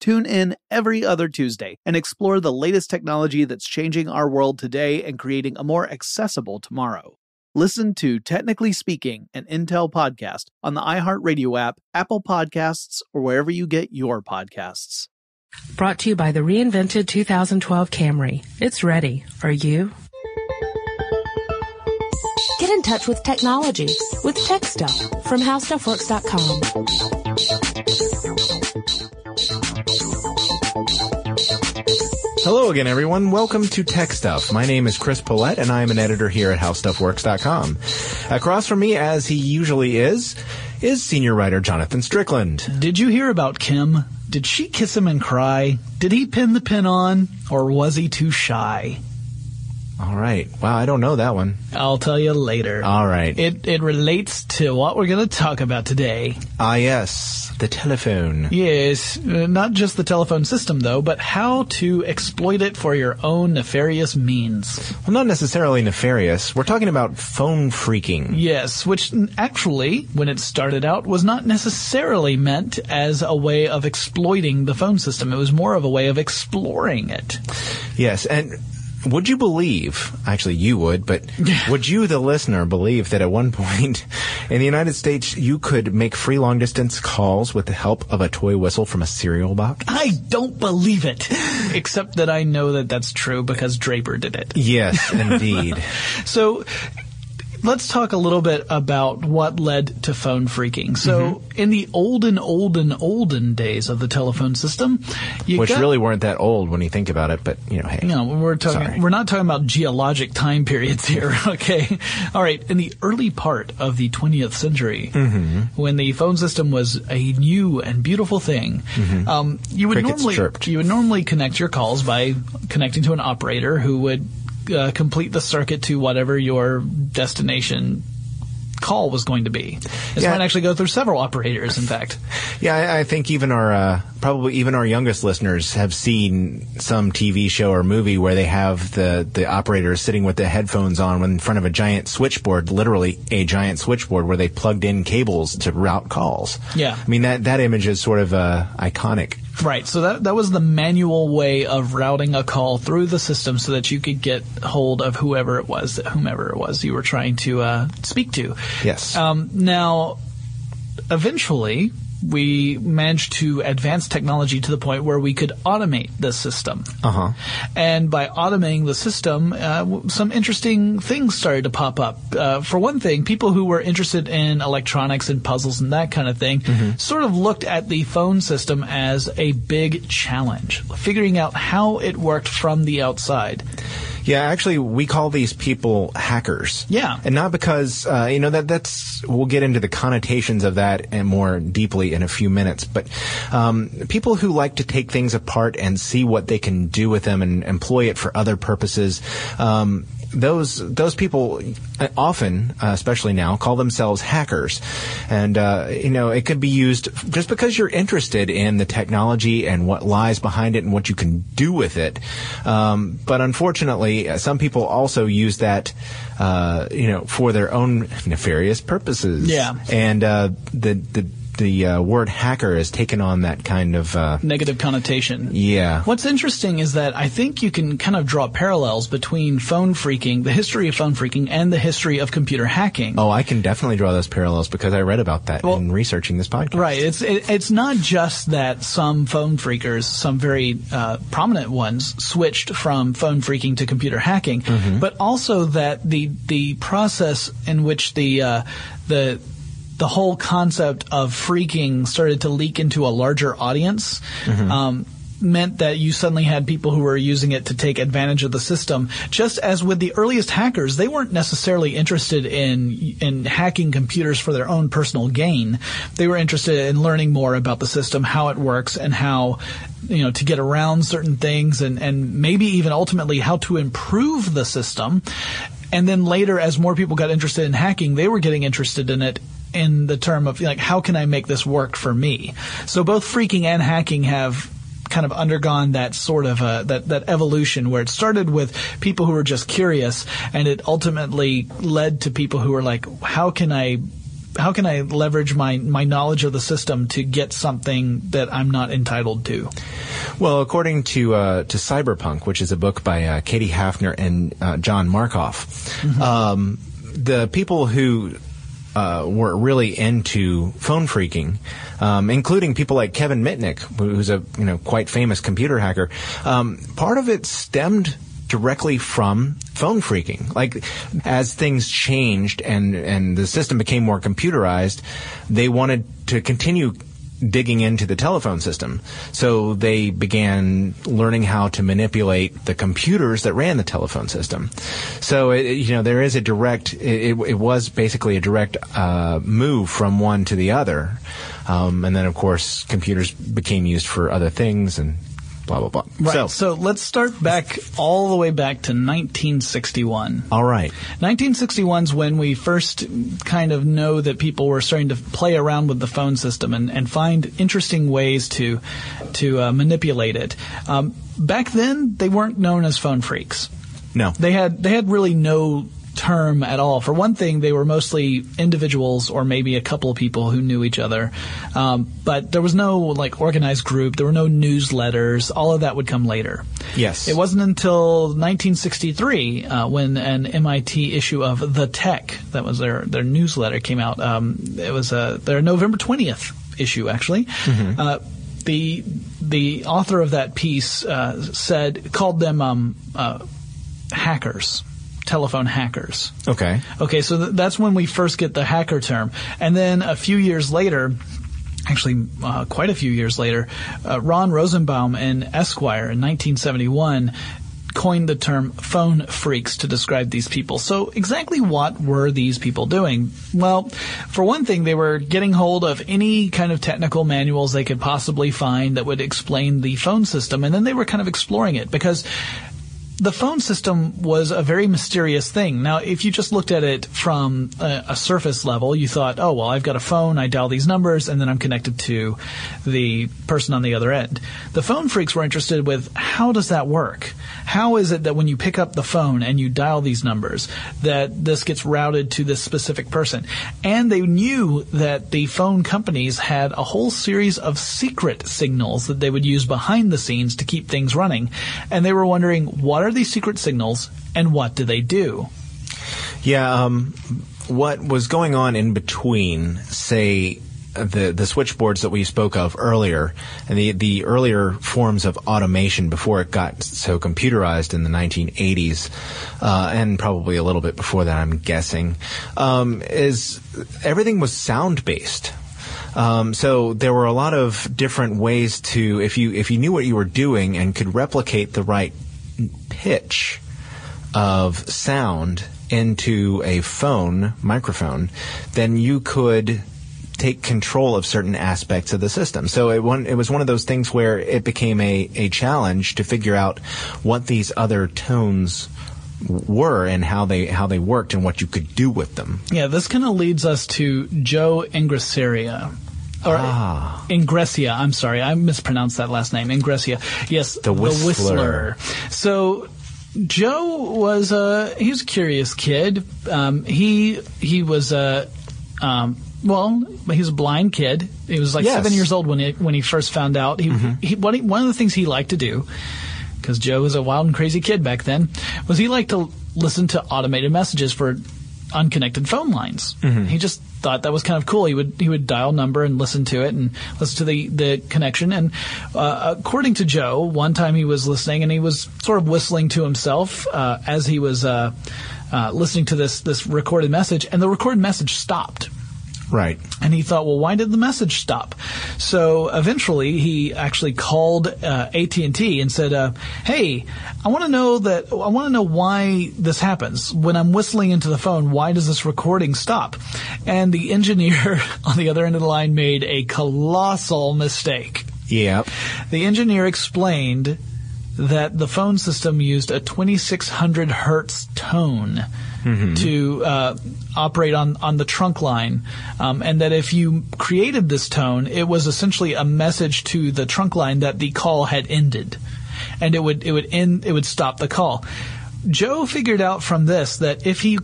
Tune in every other Tuesday and explore the latest technology that's changing our world today and creating a more accessible tomorrow. Listen to Technically Speaking, an Intel podcast on the iHeartRadio app, Apple Podcasts, or wherever you get your podcasts. Brought to you by the reinvented 2012 Camry. It's ready. Are you? Get in touch with technology with Tech Stuff from HowStuffWorks.com. Hello again, everyone. Welcome to Tech Stuff. My name is Chris Paulette, and I am an editor here at HowStuffWorks.com. Across from me, as he usually is senior writer Jonathan Strickland. Did you hear about Kim? Did she kiss him and cry? Did he pin the pin on, or was he too shy? All right. Wow, I don't know that one. I'll tell you later. All right. It relates to what we're going to talk about today. Ah, yes. The telephone. Yes. Not just the telephone system, though, but how to exploit it for your own nefarious means. Well, not necessarily nefarious. We're talking about phone freaking. Yes, which actually, when it started out, was not necessarily meant as a way of exploiting the phone system. It was more of a way of exploring it. Yes, and... would you believe, actually you would, but would you, the listener, believe that at one point in the United States you could make free long-distance calls with the help of a toy whistle from a cereal box? I don't believe it, except that I know that that's true because Draper did it. Yes, indeed. So... let's talk a little bit about what led to phone freaking. So in the olden days of the telephone system, really weren't that old when you think about it, but you know, hey. No, we're not talking about geologic time periods here, okay? All right, in the early part of the 20th century, when the phone system was a new and beautiful thing, you would normally connect your calls by connecting to an operator who would complete the circuit to whatever your destination call was going to be. This might actually go through several operators, in fact. Yeah, I think even our probably even our youngest listeners have seen some TV show or movie where they have the operators sitting with the headphones on in front of a giant switchboard, literally a giant switchboard where they plugged in cables to route calls. Yeah. I mean, that image is sort of iconic. Right. So that was the manual way of routing a call through the system so that you could get hold of whomever it was you were trying to speak to. Yes. Now, eventually, we managed to advance technology to the point where we could automate the system. Uh-huh. And by automating the system, some interesting things started to pop up. For one thing, people who were interested in electronics and puzzles and that kind of thing sort of looked at the phone system as a big challenge, figuring out how it worked from the outside. Yeah, actually, we call these people hackers. Yeah. And not because, you know, that's, we'll get into the connotations of that and more deeply in a few minutes. But people who like to take things apart and see what they can do with them and employ it for other purposes, those people often, especially now, call themselves hackers. And, you know, it could be used just because you're interested in the technology and what lies behind it and what you can do with it. But unfortunately, some people also use that, you know, for their own nefarious purposes. Yeah. And the word hacker has taken on that kind of negative connotation. Yeah. What's interesting is that I think you can kind of draw parallels between phone freaking, the history of phone freaking, and the history of computer hacking. Oh, I can definitely draw those parallels because I read about that in researching this podcast. Right. It's not just that some phone freakers, some very prominent ones, switched from phone freaking to computer hacking, but also that the process in which the whole concept of freaking started to leak into a larger audience, meant that you suddenly had people who were using it to take advantage of the system. Just as with the earliest hackers, they weren't necessarily interested in hacking computers for their own personal gain. They were interested in learning more about the system, how it works, and how, you know, to get around certain things and maybe even ultimately how to improve the system. And then later, as more people got interested in hacking, they were getting interested in it in the term of, like, how can I make this work for me? So both freaking and hacking have kind of undergone that sort of that evolution where it started with people who were just curious, and it ultimately led to people who were like, how can I leverage my knowledge of the system to get something that I'm not entitled to? Well, according to Cyberpunk, which is a book by Katie Hafner and John Markoff, the people who were really into phone freaking, including people like Kevin Mitnick, who's a quite famous computer hacker. Part of it stemmed directly from phone freaking. Like, as things changed and the system became more computerized, they wanted to continue digging into the telephone system. So they began learning how to manipulate the computers that ran the telephone system. So, there is a direct, it was basically a direct move from one to the other. And then, of course, computers became used for other things and blah, blah, blah. Right. So let's start back all the way back to 1961. All right. 1961's when we first kind of know that people were starting to play around with the phone system and find interesting ways to manipulate it. Back then, they weren't known as phone freaks. No. They had really no term at all. For one thing, they were mostly individuals or maybe a couple of people who knew each other. But there was no organized group. There were no newsletters. All of that would come later. Yes. It wasn't until 1963 when an MIT issue of The Tech, that was their newsletter, came out. It was their November 20th issue, actually. The author of that piece called them hackers. Telephone hackers. Okay. Okay, so that's when we first get the hacker term. And then a few years later, actually quite a few years later, Ron Rosenbaum in Esquire in 1971 coined the term phone freaks to describe these people. So exactly what were these people doing? Well, for one thing, they were getting hold of any kind of technical manuals they could possibly find that would explain the phone system, and then they were kind of exploring it because the phone system was a very mysterious thing. Now, if you just looked at it from a surface level, you thought, oh, well, I've got a phone, I dial these numbers, and then I'm connected to the person on the other end. The phone freaks were interested with how does that work? How is it that when you pick up the phone and you dial these numbers, that this gets routed to this specific person? And they knew that the phone companies had a whole series of secret signals that they would use behind the scenes to keep things running. And they were wondering, what are these secret signals, and what do they do? Yeah, what was going on in between, say, the switchboards that we spoke of earlier, and the earlier forms of automation before it got so computerized in the 1980s, and probably a little bit before that, I'm guessing, is everything was sound-based. So there were a lot of different ways to, if you knew what you were doing and could replicate the right pitch of sound into a phone microphone, then you could take control of certain aspects of the system. So it was one of those things where it became a challenge to figure out what these other tones were and how they worked and what you could do with them. Yeah, this kind of leads us to Joe Engressia. Engressia, I'm sorry. I mispronounced that last name. Engressia. Yes, the Whistler. So Joe was he was a curious kid. He was he was a blind kid. He was 7 years old when he first found out. One of the things he liked to do, because Joe was a wild and crazy kid back then, was he liked to listen to automated messages for unconnected phone lines. Mm-hmm. He just thought that was kind of cool. He would dial number and listen to it and listen to the connection. And according to Joe, one time he was listening and he was sort of whistling to himself as he was listening to this recorded message, and the recorded message stopped. Right. And he thought, well, why did the message stop? So eventually he actually called AT&T and said, hey, I want to know why this happens. When I'm whistling into the phone, why does this recording stop? And the engineer on the other end of the line made a colossal mistake. Yep. The engineer explained that the phone system used a 2600 hertz tone to operate on the trunk line, and that if you created this tone, it was essentially a message to the trunk line that the call had ended, and it would stop the call. Joe figured out from this that if he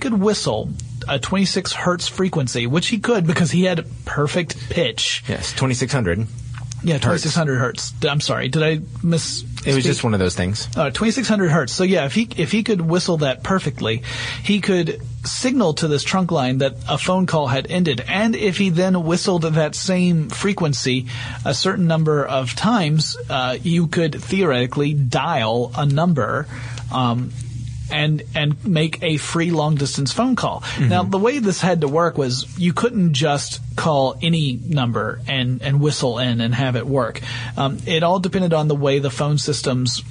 could whistle a 26 hertz frequency, which he could because he had perfect pitch. Yes, 2600. Yeah, 2600 hertz. I'm sorry. Did I miss? It was just one of those things. 2600 hertz. So yeah, if he could whistle that perfectly, he could signal to this trunk line that a phone call had ended. And if he then whistled that same frequency a certain number of times, you could theoretically dial a number, and make a free long-distance phone call. Mm-hmm. Now, the way this had to work was you couldn't just call any number and whistle in and have it work. It all depended on the way the phone systems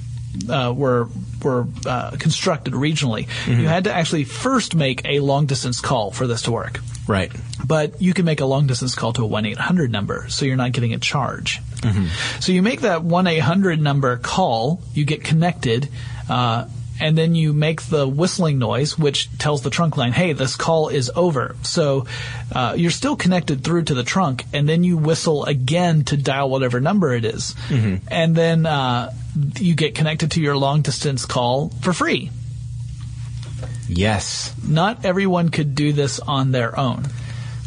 were constructed regionally. Mm-hmm. You had to actually first make a long-distance call for this to work. Right. But you can make a long-distance call to a 1-800 number, so you're not getting a charge. Mm-hmm. So you make that 1-800 number call, you get connected, and then you make the whistling noise, which tells the trunk line, hey, this call is over. So you're still connected through to the trunk, and then you whistle again to dial whatever number it is. Mm-hmm. And then you get connected to your long-distance call for free. Yes. Not everyone could do this on their own.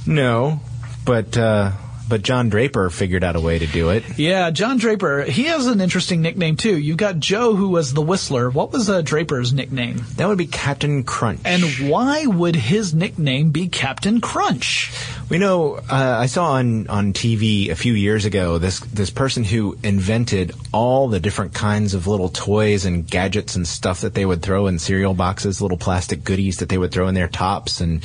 No, But John Draper figured out a way to do it. Yeah, John Draper. He has an interesting nickname, too. You've got Joe, who was the Whistler. What was Draper's nickname? That would be Captain Crunch. And why would his nickname be Captain Crunch? We know I saw on TV a few years ago this person who invented all the different kinds of little toys and gadgets and stuff that they would throw in cereal boxes, little plastic goodies that they would throw in their tops and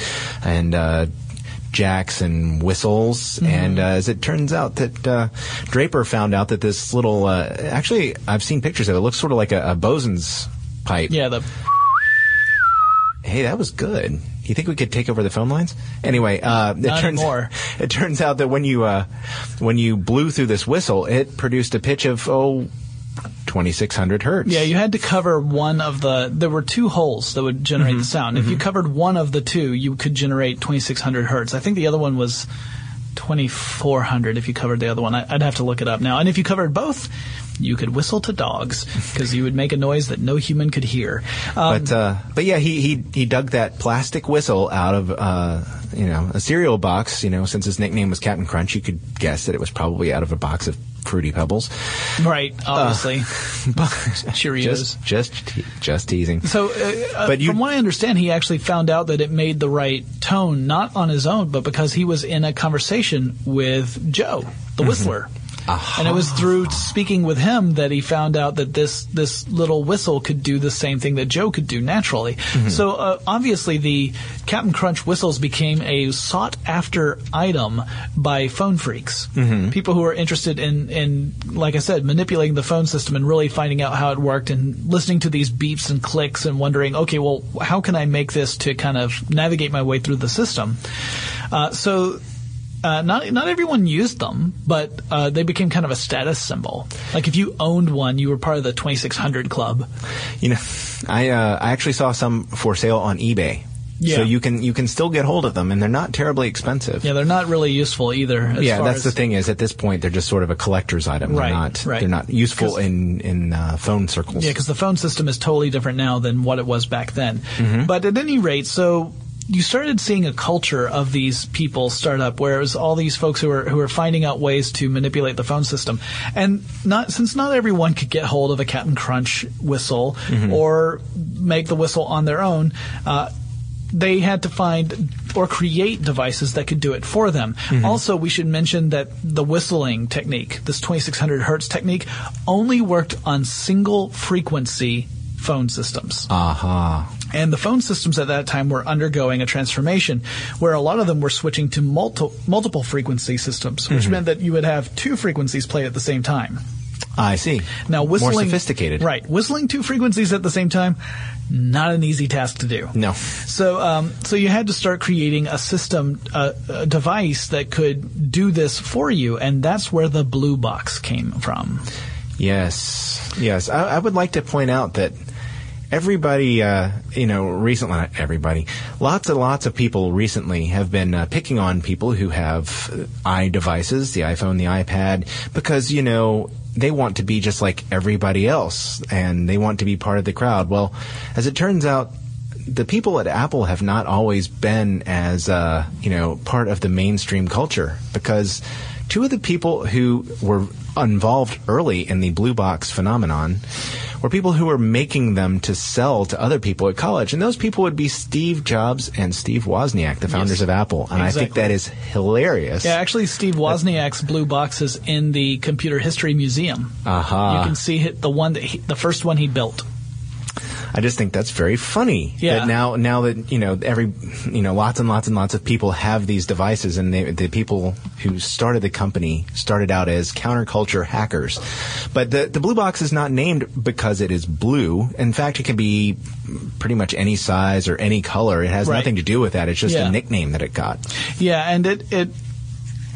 jacks and whistles, mm-hmm. and as it turns out that Draper found out that this little actually I've seen pictures of it. It looks sort of like a bosun's pipe. Yeah. Hey, that was good. You think we could take over the phone lines? Anyway, it turns out that when you blew through this whistle, it produced a pitch of 2600 hertz. Yeah, you had to cover one of there were two holes that would generate the sound. If you covered one of the two, you could generate 2600 hertz. I think the other one was 2400 if you covered the other one. I'd have to look it up now. And if you covered both, you could whistle to dogs because you would make a noise that no human could hear. But yeah, he dug that plastic whistle out of a cereal box. You know, since his nickname was Captain Crunch, you could guess that it was probably out of a box of Fruity Pebbles, right? Obviously, but Cheerios. Just teasing. So, but from what I understand, he actually found out that it made the right tone, not on his own, but because he was in a conversation with Joe, the whistler. Uh-huh. And it was through speaking with him that he found out that this little whistle could do the same thing that Joe could do naturally. Mm-hmm. So obviously the Captain Crunch whistles became a sought-after item by phone freaks, mm-hmm. people who are interested in, like I said, manipulating the phone system and really finding out how it worked and listening to these beeps and clicks and wondering, okay, well, how can I make this to kind of navigate my way through the system? Not everyone used them, but they became kind of a status symbol. Like if you owned one, you were part of the 2600 club. You know, I actually saw some for sale on eBay. Yeah. So you can still get hold of them, and they're not terribly expensive. Yeah, they're not really useful either. That's the thing is at this point they're just sort of a collector's item. Right, they're not useful in phone circles. Yeah, because the phone system is totally different now than what it was back then. Mm-hmm. But at any rate, so you started seeing a culture of these people start up, where it was all these folks who are finding out ways to manipulate the phone system. And since not everyone could get hold of a Captain Crunch whistle mm-hmm. or make the whistle on their own, they had to find or create devices that could do it for them. Mm-hmm. Also, we should mention that the whistling technique, this 2600 hertz technique, only worked on single frequency phone systems. Aha. Uh-huh. And the phone systems at that time were undergoing a transformation where a lot of them were switching to multiple frequency systems, which mm-hmm. meant that you would have two frequencies play at the same time. I see. Now, whistling, more sophisticated. Right. Whistling two frequencies at the same time, not an easy task to do. No. So so you had to start creating a system, a device that could do this for you, and that's where the blue box came from. Yes. I would like to point out that everybody, recently, not everybody, lots of people recently have been picking on people who have iDevices, the iPhone, the iPad, because, you know, they want to be just like everybody else and they want to be part of the crowd. Well, as it turns out, the people at Apple have not always been as, part of the mainstream culture, because two of the people who were involved early in the blue box phenomenon were people who were making them to sell to other people at college. And those people would be Steve Jobs and Steve Wozniak, the founders of Apple. And exactly. I think that is hilarious. Yeah, actually, Steve Wozniak's blue box is in the Computer History Museum. Aha. You can see the one the first one he built. I just think that's very funny. Yeah. That now that lots and lots and lots of people have these devices, and the people who started the company started out as counterculture hackers. But the blue box is not named because it is blue. In fact, it can be pretty much any size or any color. It has nothing to do with that. It's just a nickname that it got. Yeah, and it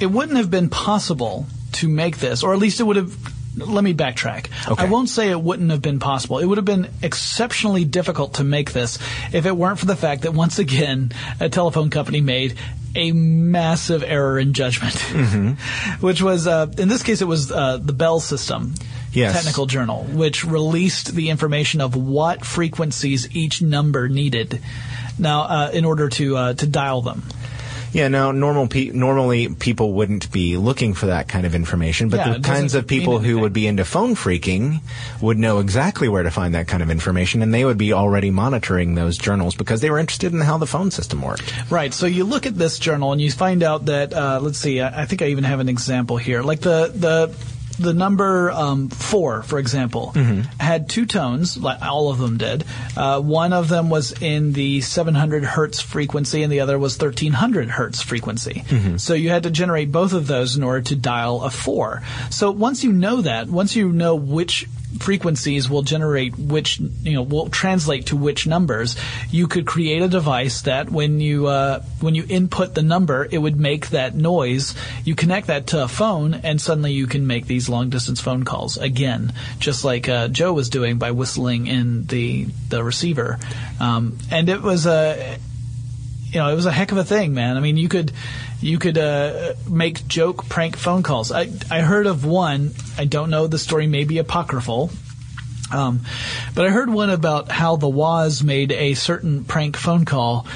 wouldn't have been possible to make this, or at least it would have. Let me backtrack. Okay. I won't say it wouldn't have been possible. It would have been exceptionally difficult to make this if it weren't for the fact that, once again, a telephone company made a massive error in judgment, mm-hmm. which was, in this case, it was the Bell System. Yes. Technical Journal, which released the information of what frequencies each number needed now in order to dial them. Yeah, now normally people wouldn't be looking for that kind of information, but the kinds of people who would be into phone freaking would know exactly where to find that kind of information, and they would be already monitoring those journals because they were interested in how the phone system worked. Right, so you look at this journal and you find out that, let's see, I think I even have an example here. Like the number 4, for example, mm-hmm. had two tones, like all of them did. One of them was in the 700 hertz frequency, and the other was 1300 hertz frequency. Mm-hmm. So you had to generate both of those in order to dial a 4. So once you know that, once you know which frequencies will generate which, will translate to which numbers, you could create a device that when you input the number, it would make that noise. You connect that to a phone, and suddenly you can make these long distance phone calls again, just like Joe was doing by whistling in the receiver. And it was you know, it was a heck of a thing, man. I mean, you could make joke prank phone calls. I heard of one. I don't know. The story may be apocryphal. But I heard one about how the Woz made a certain prank phone call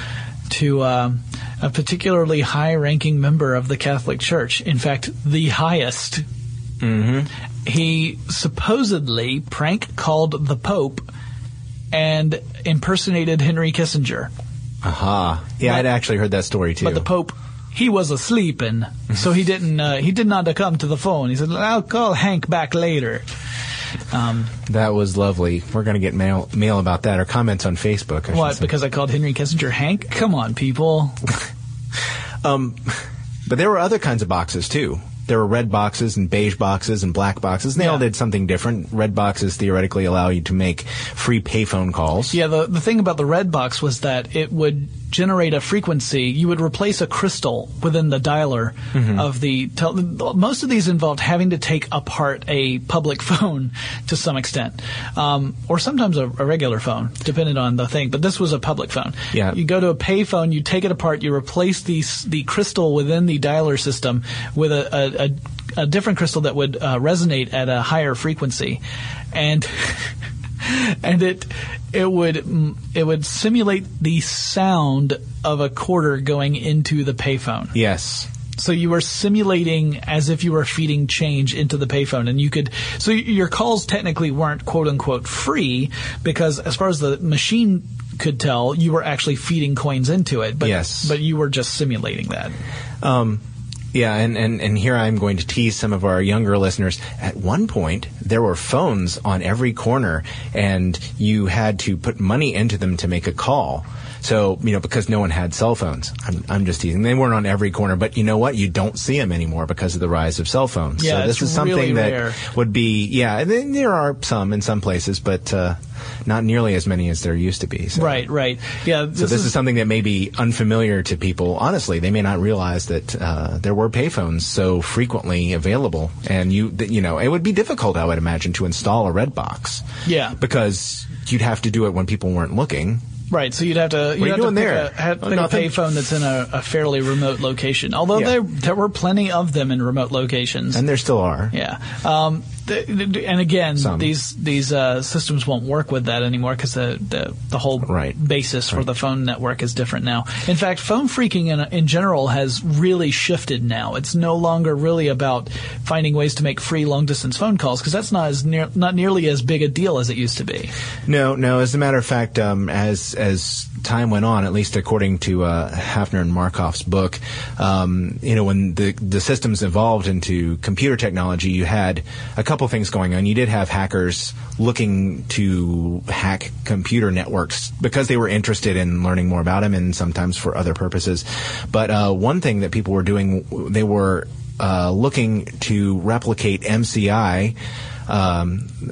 to a particularly high-ranking member of the Catholic Church. In fact, the highest. Mm-hmm. He supposedly prank called the Pope and impersonated Henry Kissinger. Aha. Uh-huh. Yeah, I'd actually heard that story too. But the Pope, he was asleep, and so he didn't. He did not come to the phone. He said, "I'll call Hank back later." That was lovely. We're going to get mail about that, or comments on Facebook. What? Because I called Henry Kissinger Hank? Come on, people. But there were other kinds of boxes too. There were red boxes and beige boxes and black boxes, and they all did something different. Red boxes theoretically allow you to make free payphone calls. Yeah, the thing about the red box was that it would generate a frequency. You would replace a crystal within the dialer of the most of these involved having to take apart a public phone to some extent, or sometimes a regular phone, depending on the thing. But this was a public phone. Yeah. You go to a payphone, you take it apart, you replace the crystal within the dialer system with a different crystal that would resonate at a higher frequency, and it would simulate the sound of a quarter going into the payphone. Yes. So you were simulating as if you were feeding change into the payphone, and you could. So your calls technically weren't "quote unquote" free, because as far as the machine could tell, you were actually feeding coins into it. But yes. But you were just simulating that. Yeah, and here I'm going to tease some of our younger listeners. At one point, there were phones on every corner, and you had to put money into them to make a call. So, you know, because no one had cell phones. I'm just teasing. They weren't on every corner, but you know what? You don't see them anymore because of the rise of cell phones. Yeah, so this is something really that rare. Would be, yeah, and then there are some in some places, but not nearly as many as there used to be. So. Right. Yeah. So this is something that may be unfamiliar to people. Honestly, they may not realize that there were payphones so frequently available, and you know, it would be difficult, I would imagine, to install a red box. Yeah. Because you'd have to do it when people weren't looking. Right, so you'd have to pick a payphone that's in a fairly remote location. Although there were plenty of them in remote locations, and there still are. Yeah, and again, these systems won't work with that anymore because the whole basis for the phone network is different now. In fact, phone freaking in general has really shifted now. It's no longer really about finding ways to make free long distance phone calls because that's not nearly as big a deal as it used to be. No. As a matter of fact, as time went on, at least according to Hafner and Markoff's book, you know, when the systems evolved into computer technology, you had a couple things going on. You did have hackers looking to hack computer networks because they were interested in learning more about them, and sometimes for other purposes. But one thing that people were doing, they were looking to replicate MCI,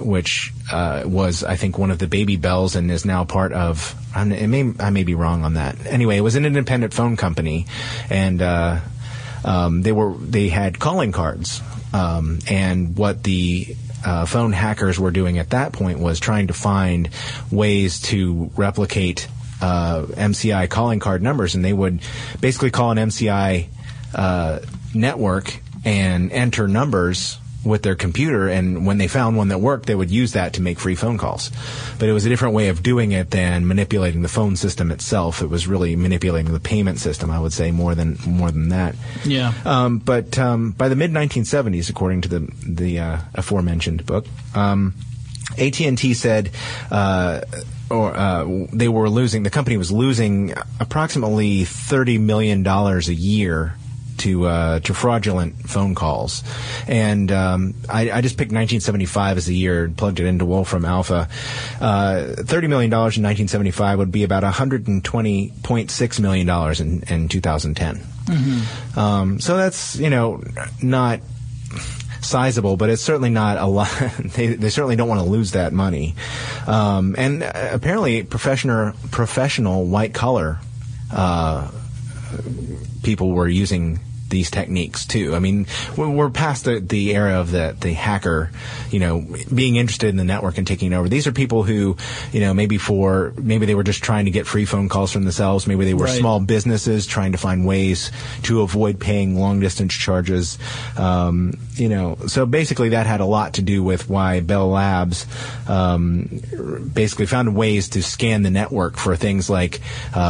which was, I think, one of the baby bells and is now part of – I may be wrong on that. Anyway, it was an independent phone company, and they had calling cards. And what the phone hackers were doing at that point was trying to find ways to replicate MCI calling card numbers, and they would basically call an MCI network and enter numbers with their computer, and when they found one that worked, they would use that to make free phone calls. But it was a different way of doing it than manipulating the phone system itself. It was really manipulating the payment system, I would say, more than that. Yeah. But by the mid-1970s, according to the aforementioned book, AT&T said the company was losing approximately $30 million a year to fraudulent phone calls. And I just picked 1975 as the year and plugged it into Wolfram Alpha. $30 million in 1975 would be about $120.6 million in 2010. Mm-hmm. So that's, you know, not sizable, but it's certainly not a lot. They certainly don't want to lose that money. And apparently professional white-collar people were using these techniques too. I mean, we're past the era of the hacker, being interested in the network and taking it over. These are people who, maybe they were just trying to get free phone calls from themselves. Maybe they were right. small businesses trying to find ways to avoid paying long distance charges. So basically that had a lot to do with why Bell Labs basically found ways to scan the network for things like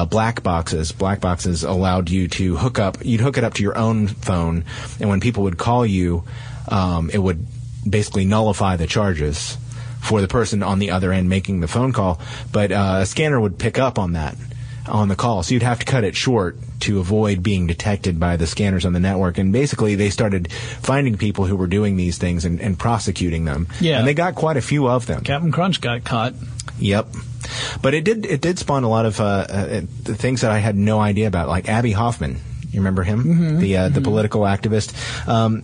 black boxes. Black boxes allowed you to hook it up to your own phone, and when people would call you, it would basically nullify the charges for the person on the other end making the phone call. But a scanner would pick up on that, on the call. So you'd have to cut it short to avoid being detected by the scanners on the network. And basically they started finding people who were doing these things and prosecuting them. Yeah. And they got quite a few of them. Captain Crunch got caught. Yep. But it did spawn a lot of things that I had no idea about, like Abby Hoffman. You remember him? Mm-hmm. The political activist.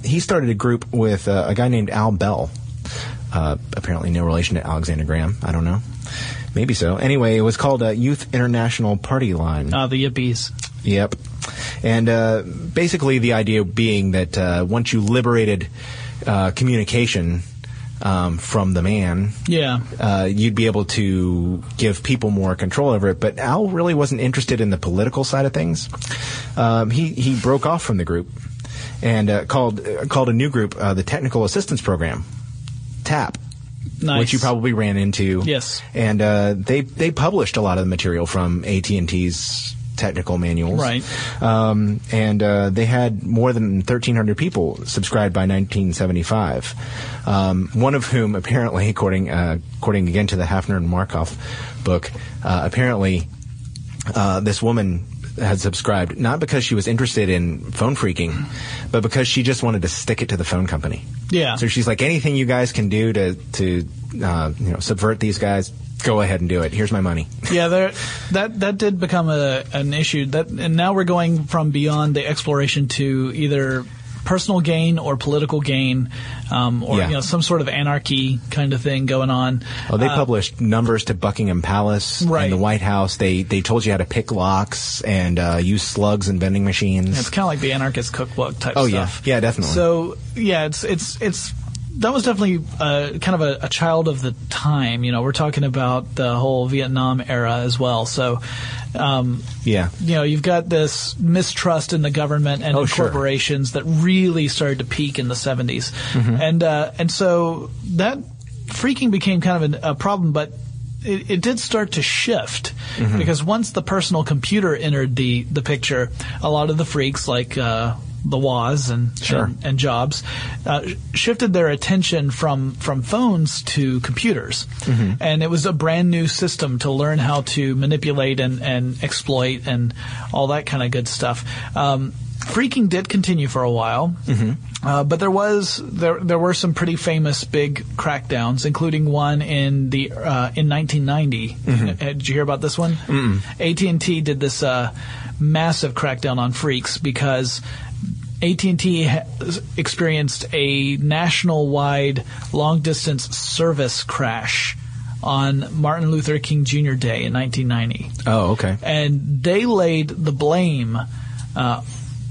He started a group with a guy named Al Bell. Apparently no relation to Alexander Graham. I don't know. Maybe so. Anyway, it was called Youth International Party Line. The Yippies. Yep. And basically the idea being that once you liberated communication from the man, you'd be able to give people more control over it. But Al really wasn't interested in the political side of things. He broke off from the group and called a new group the Technical Assistance Program, TAP. Nice. Which you probably ran into. Yes. And they published a lot of the material from AT&T's technical manuals. Right. And they had more than 1,300 people subscribed by 1975, one of whom apparently, according again to the Hafner and Markoff book, this woman had subscribed not because she was interested in phone freaking, but because she just wanted to stick it to the phone company. Yeah. So she's like, anything you guys can do to subvert these guys, go ahead and do it. Here's my money. Yeah, that did become an issue. And now we're going from beyond the exploration to either personal gain or political gain, some sort of anarchy kind of thing going on. Oh, they published numbers to Buckingham Palace and the White House. They told you how to pick locks and use slugs and vending machines. Yeah, it's kind of like the anarchist cookbook type stuff. Yeah, definitely. So yeah, it's that was definitely kind of a child of the time. We're talking about the whole Vietnam era as well. So. You've got this mistrust in the government and in corporations that really started to peak in the 70s. Mm-hmm. And so that freaking became kind of a problem, but it did start to shift because once the personal computer entered the picture, a lot of the freaks like the Woz and Jobs shifted their attention from phones to computers, and it was a brand new system to learn how to manipulate and exploit and all that kind of good stuff. Freaking did continue for a while, but there were some pretty famous big crackdowns, including one in 1990. Mm-hmm. Did you hear about this one? Mm-mm. AT&T did this massive crackdown on freaks because AT&T experienced a national-wide long-distance service crash on Martin Luther King Jr. Day in 1990. Oh, okay. And they laid the blame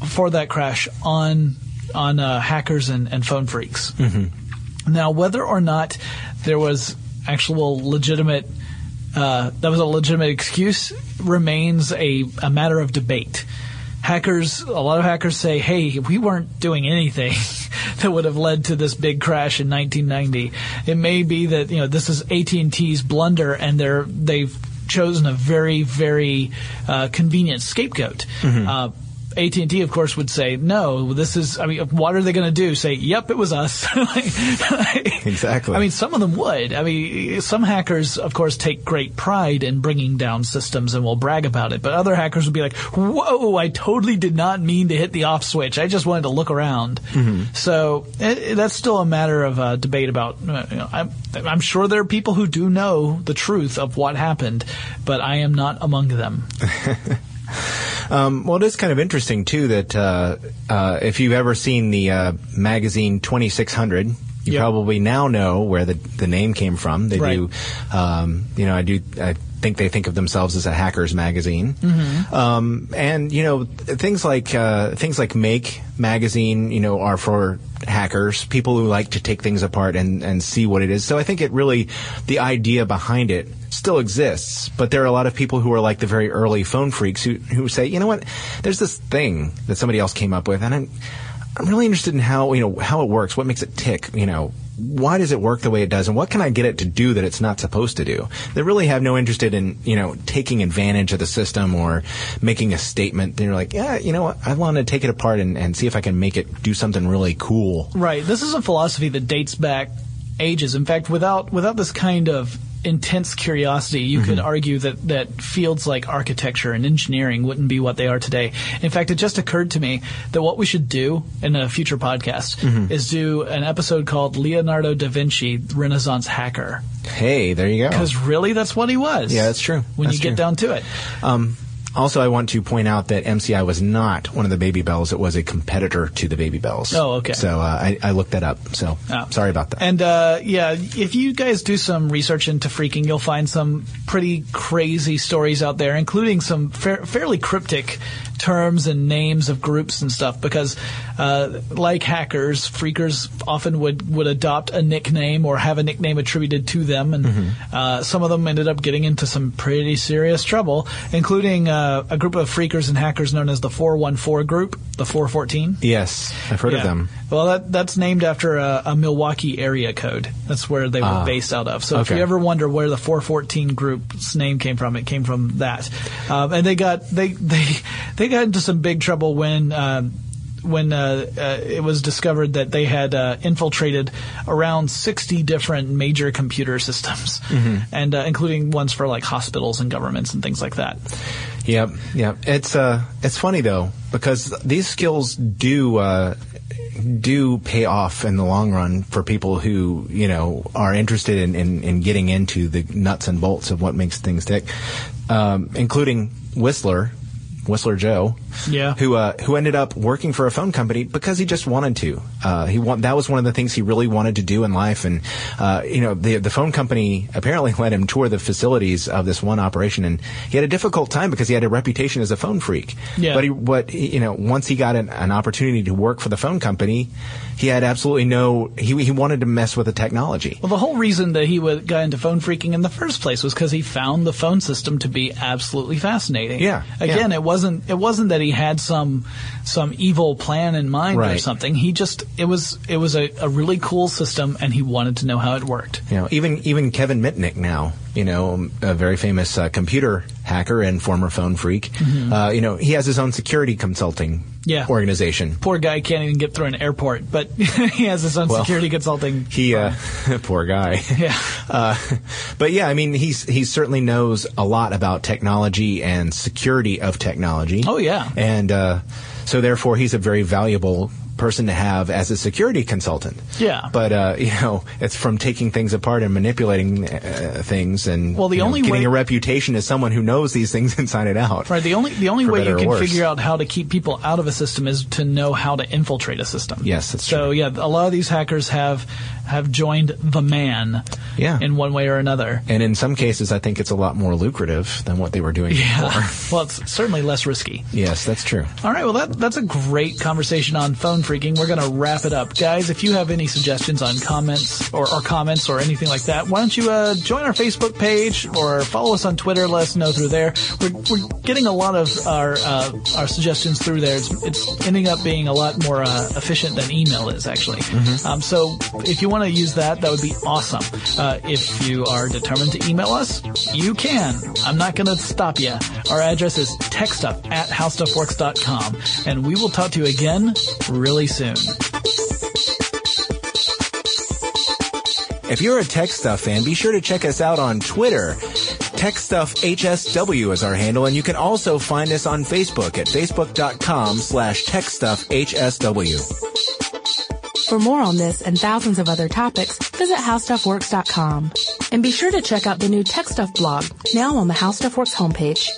for that crash on hackers and phone freaks. Mm-hmm. Now, whether or not there was actual legitimate that was a legitimate excuse remains a matter of debate. A lot of hackers say, hey, we weren't doing anything that would have led to this big crash in 1990. It may be that, this is AT&T's blunder and they've chosen a very, very convenient scapegoat. Mm-hmm. AT&T, of course, would say, no, what are they going to do? Say, yep, it was us. Exactly. I mean, some of them would. I mean, some hackers, of course, take great pride in bringing down systems and will brag about it. But other hackers would be like, whoa, I totally did not mean to hit the off switch. I just wanted to look around. Mm-hmm. So that's still a matter of debate about I'm sure there are people who do know the truth of what happened, but I am not among them. Well, it is kind of interesting, too, that if you've ever seen the magazine 2600, you probably now know where the name came from. They do, I think they think of themselves as a hacker's magazine. Mm-hmm. And, you know, things like Make magazine, you know, are for hackers, people who like to take things apart and see what it is. So I think it really, the idea behind it still exists, but there are a lot of people who are like the very early phone freaks who say, you know what, there's this thing that somebody else came up with, and I'm really interested in how it works, what makes it tick, you know, why does it work the way it does, and what can I get it to do that it's not supposed to do? They really have no interest in, you know, taking advantage of the system or making a statement. They're like, yeah, you know what, I want to take it apart and see if I can make it do something really cool. Right. This is a philosophy that dates back ages. In fact, without this kind of intense curiosity, you mm-hmm. could argue that fields like architecture and engineering wouldn't be what they are today. In fact, it just occurred to me that what we should do in a future podcast mm-hmm. is do an episode called Leonardo da Vinci, Renaissance Hacker. Hey, there you go. Because really, that's what he was. Yeah, that's true. When that's you get true. Down to it. Also, I want to point out that MCI was not one of the Baby Bells. It was a competitor to the Baby Bells. Oh, okay. So I looked that up. So sorry about that. And, yeah, if you guys do some research into freaking, you'll find some pretty crazy stories out there, including some fairly cryptic terms and names of groups and stuff, because like hackers, freakers often would adopt a nickname or have a nickname attributed to them, and mm-hmm. Some of them ended up getting into some pretty serious trouble, including a group of freakers and hackers known as the 414 group, the 414. Yes, I've heard of them. Well, that's named after a Milwaukee area code. That's where they were based out of. So if you ever wonder where the 414 group's name came from, it came from that. And they got into some big trouble when it was discovered that they had infiltrated around 60 different major computer systems, mm-hmm. and including ones for like hospitals and governments and things like that. Yep, yep. It's funny though, because these skills do pay off in the long run for people who, you know, are interested in getting into the nuts and bolts of what makes things tick, including Whistler Joe, yeah, who ended up working for a phone company because he just wanted to. That was one of the things he really wanted to do in life, and you know, the phone company apparently let him tour the facilities of this one operation, and he had a difficult time because he had a reputation as a phone freak. Yeah. But you know, once he got an opportunity to work for the phone company, he had absolutely he wanted to mess with the technology. Well, the whole reason that he got into phone freaking in the first place was because he found the phone system to be absolutely fascinating. Yeah. Again, yeah. It wasn't that he had some evil plan in mind, right, or something. He just it was a really cool system, and he wanted to know how it worked. You know, even Kevin Mitnick now, you know, a very famous computer hacker and former phone freak. Mm-hmm. You know, he has his own security consulting organization. Poor guy can't even get through an airport, but he has his own security consulting. Poor guy. Yeah. But yeah, I mean, he certainly knows a lot about technology and security of technology. Oh yeah. And so therefore, he's a very valuable person to have as a security consultant. Yeah. But, you know, it's from taking things apart and manipulating things and getting a reputation as someone who knows these things inside and out. Right. The only way you can figure out how to keep people out of a system is to know how to infiltrate a system. Yes, that's true. So, yeah, a lot of these hackers have joined the man in one way or another. And in some cases, I think it's a lot more lucrative than what they were doing before. Well, it's certainly less risky. Yes, that's true. All right, well, that's a great conversation on phone freaking. We're going to wrap it up. Guys, if you have any suggestions on comments or comments or anything like that, why don't you join our Facebook page or follow us on Twitter. Let us know through there. We're getting a lot of our suggestions through there. It's ending up being a lot more efficient than email is, actually. Mm-hmm. So if you want to use that would be awesome. If you are determined to email us, you can. I'm not going to stop you. Our address is techstuff@howstuffworks.com, and we will talk to you again really soon. If you're a Tech Stuff fan, be sure to check us out on Twitter. Tech Stuff HSW is our handle, and you can also find us on Facebook at facebook.com/techstuffhsw. For more on this and thousands of other topics, visit HowStuffWorks.com. And be sure to check out the new Tech Stuff blog, now on the HowStuffWorks homepage.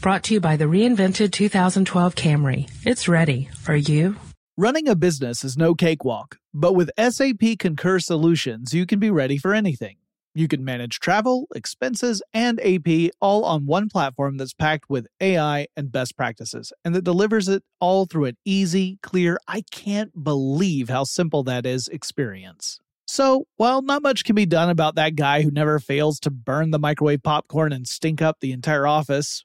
Brought to you by the reinvented 2012 Camry. It's ready. Are you? Running a business is no cakewalk, but with SAP Concur Solutions, you can be ready for anything. You can manage travel, expenses, and AP all on one platform that's packed with AI and best practices, and that delivers it all through an easy, clear, I can't believe how simple that is experience. So, while not much can be done about that guy who never fails to burn the microwave popcorn and stink up the entire office,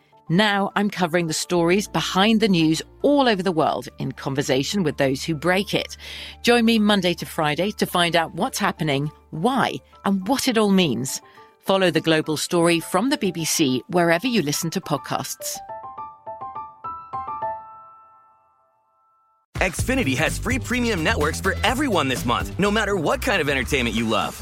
Now I'm covering the stories behind the news all over the world in conversation with those who break it. Join me Monday to Friday to find out what's happening, why, and what it all means. Follow The Global Story from the BBC wherever you listen to podcasts. Xfinity has free premium networks for everyone this month, no matter what kind of entertainment you love.